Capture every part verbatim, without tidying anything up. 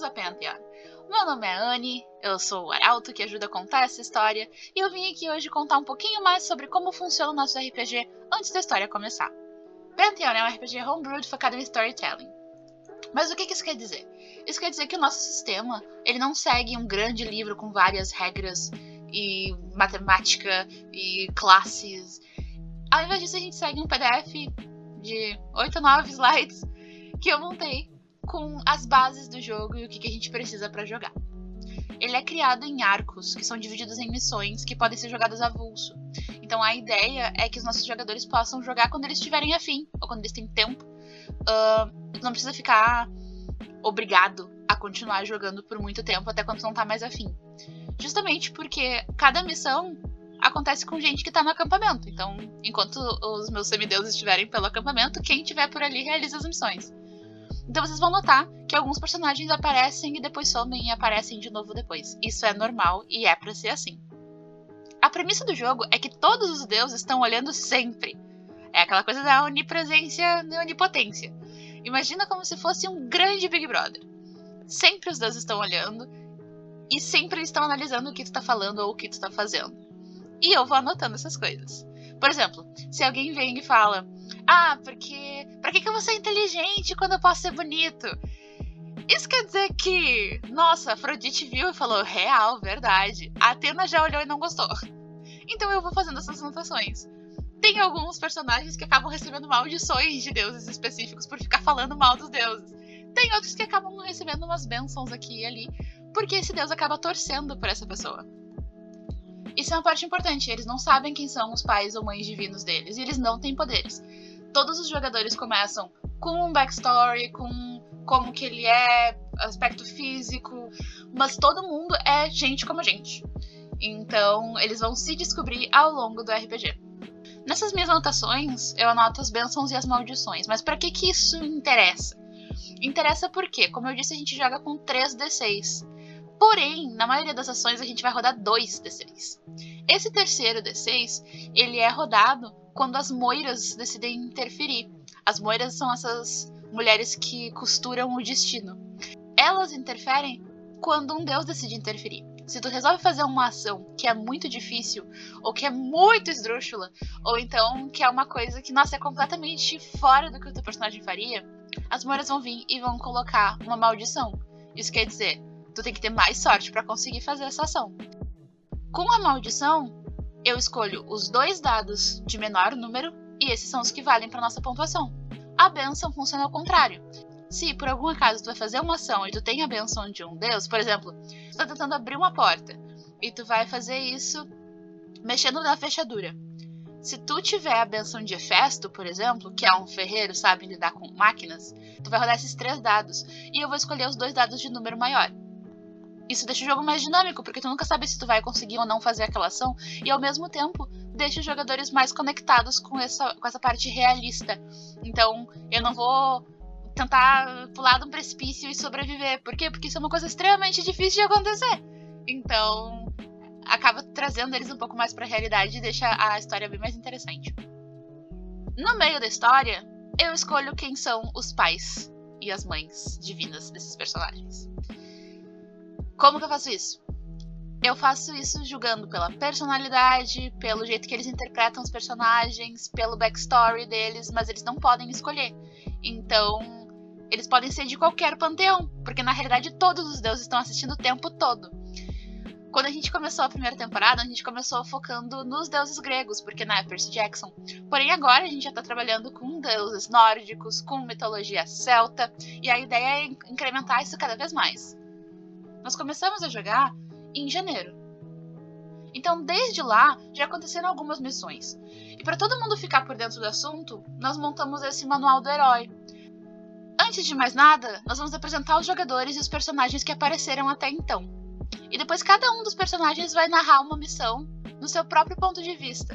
bem-vindos a Pantheon. Meu nome é Anne, eu sou o arauto que ajuda a contar essa história, e eu vim aqui hoje contar um pouquinho mais sobre como funciona o nosso R P G antes da história começar. Pantheon é um R P G homebrewed focado em storytelling. Mas o que isso quer dizer? Isso quer dizer que o nosso sistema, ele não segue um grande livro com várias regras e matemática e classes. Ao invés disso, a gente segue um P D F de oito ou nove slides que eu montei com as bases do jogo e o que a gente precisa para jogar. Ele é criado em arcos, que são divididos em missões que podem ser jogadas avulso. Então a ideia é que os nossos jogadores possam jogar quando eles estiverem afim, ou quando eles têm tempo. Uh, não precisa ficar obrigado a continuar jogando por muito tempo, até quando não tá mais afim. Justamente porque cada missão acontece com gente que tá no acampamento. Então, enquanto os meus semideuses estiverem pelo acampamento, quem estiver por ali realiza as missões. Então vocês vão notar que alguns personagens aparecem e depois somem e aparecem de novo depois. Isso é normal e é pra ser assim. A premissa do jogo é que todos os deuses estão olhando sempre. É aquela coisa da onipresença e onipotência. Imagina como se fosse um grande Big Brother. Sempre os deuses estão olhando e sempre estão analisando o que tu tá falando ou o que tu tá fazendo. E eu vou anotando essas coisas. Por exemplo, se alguém vem e fala: ah, porque... pra que que eu vou ser inteligente quando eu posso ser bonito? Isso quer dizer que... nossa, Afrodite viu e falou: real, verdade. A Atena já olhou e não gostou. Então eu vou fazendo essas anotações. Tem alguns personagens que acabam recebendo maldições de deuses específicos por ficar falando mal dos deuses. Tem outros que acabam recebendo umas bênçãos aqui e ali, porque esse deus acaba torcendo por essa pessoa. Isso é uma parte importante, eles não sabem quem são os pais ou mães divinos deles, e eles não têm poderes. Todos os jogadores começam com um backstory, com como que ele é, aspecto físico, mas todo mundo é gente como a gente. Então, eles vão se descobrir ao longo do R P G. Nessas minhas anotações, eu anoto as bênçãos e as maldições, mas pra que que isso interessa? Interessa porque, como eu disse, a gente joga com três D seis. Porém, na maioria das ações a gente vai rodar dois D seis. Esse terceiro D seis, ele é rodado quando as moiras decidem interferir. As moiras são essas mulheres que costuram o destino. Elas interferem quando um deus decide interferir. Se tu resolve fazer uma ação que é muito difícil, ou que é muito esdrúxula, ou então que é uma coisa que, nossa, é completamente fora do que o teu personagem faria, as moiras vão vir e vão colocar uma maldição. Isso quer dizer, tu tem que ter mais sorte pra conseguir fazer essa ação. Com a maldição, eu escolho os dois dados de menor número, e esses são os que valem pra nossa pontuação. A bênção funciona ao contrário. Se por algum acaso tu vai fazer uma ação e tu tem a benção de um deus, por exemplo, tu tá tentando abrir uma porta e tu vai fazer isso mexendo na fechadura. Se tu tiver a benção de Hefesto, por exemplo, que é um ferreiro, sabe lidar com máquinas, tu vai rodar esses três dados e eu vou escolher os dois dados de número maior. Isso deixa o jogo mais dinâmico, porque tu nunca sabe se tu vai conseguir ou não fazer aquela ação e ao mesmo tempo deixa os jogadores mais conectados com essa, com essa parte realista. Então eu não vou tentar pular de um precipício e sobreviver. Por quê? Porque isso é uma coisa extremamente difícil de acontecer. Então, acaba trazendo eles um pouco mais pra realidade e deixa a história bem mais interessante. No meio da história, eu escolho quem são os pais e as mães divinas desses personagens. Como que eu faço isso? Eu faço isso julgando pela personalidade, pelo jeito que eles interpretam os personagens, pelo backstory deles, mas eles não podem escolher. Então, eles podem ser de qualquer panteão, porque na realidade todos os deuses estão assistindo o tempo todo. Quando a gente começou a primeira temporada, a gente começou focando nos deuses gregos, porque não é Percy Jackson. Porém agora a gente já está trabalhando com deuses nórdicos, com mitologia celta, e a ideia é incrementar isso cada vez mais. Nós começamos a jogar em janeiro. Então desde lá já aconteceram algumas missões. E para todo mundo ficar por dentro do assunto, nós montamos esse manual do herói. Antes de mais nada, nós vamos apresentar os jogadores e os personagens que apareceram até então. E depois cada um dos personagens vai narrar uma missão no seu próprio ponto de vista.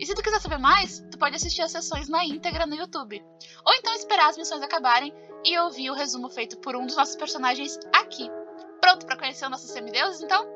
E se tu quiser saber mais, tu pode assistir as sessões na íntegra no YouTube. Ou então esperar as missões acabarem e ouvir o resumo feito por um dos nossos personagens aqui. Pronto pra conhecer os nossos semideuses, então?